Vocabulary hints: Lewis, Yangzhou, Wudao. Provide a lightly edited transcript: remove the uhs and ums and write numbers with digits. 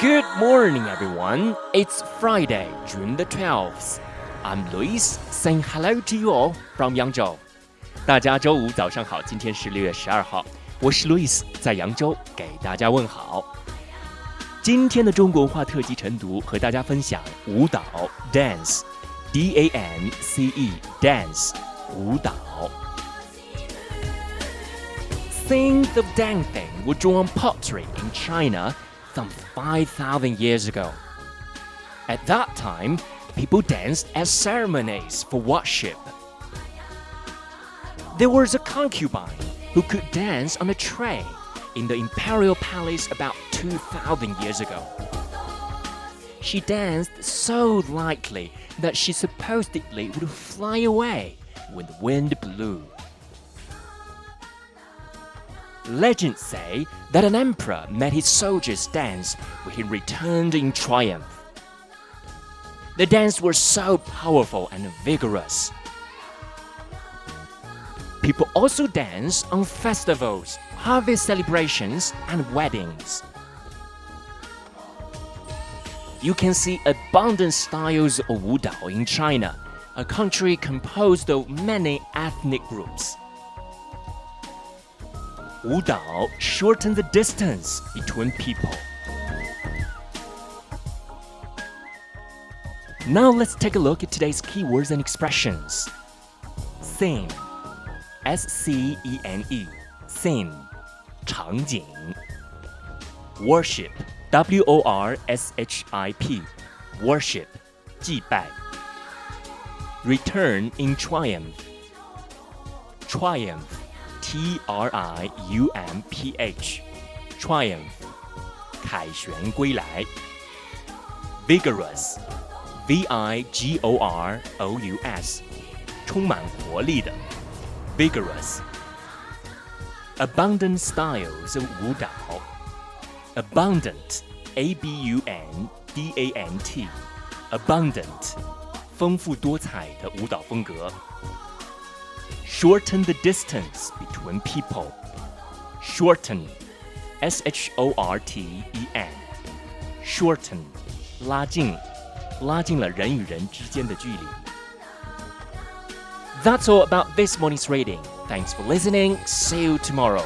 Good morning, everyone. It's Friday, June the 12th. I'm Lewis, saying hello to you all from Yangzhou. 大家周五早上好，今天是6月12号，我是 Lewis， 在扬州给大家问好。今天的中国文化特辑晨读和大家分享舞蹈 dance, D-A-N-C-E dance 舞蹈。Think of dancing were drawn on pottery in China.Some 5,000 years ago. At that time, people danced at ceremonies for worship. There was a concubine who could dance on a tray in the imperial palace about 2,000 years ago. She danced so lightly that she supposedly would fly away when the wind blew.Legends say that an emperor made his soldiers dance when he returned in triumph. The dance was so powerful and vigorous. People also dance on festivals, harvest celebrations, and weddings. You can see abundant styles of Wudao in China, a country composed of many ethnic groups.Wudao shortens the distance between people. Now let's take a look at today's keywords and expressions. Scene, S-C-E-N-E, scene, 场景 Worship, W-O-R-S-H-I-P, worship, 祭拜 Return in triumph, triumph.T-R-I-U-M-P-H Triumph 凯旋归来 Vigorous V-I-G-O-R-O-U-S 充满活力的 Vigorous Abundant styles of Wudao Abundant A-B-U-N-D-A-N-T Abundant 丰富多彩的舞蹈风格Shorten the distance between people. Shorten, S-H-O-R-T-E-N. Shorten, 拉近了人与人之间的距离。That's all about this morning's reading. Thanks for listening. See you tomorrow.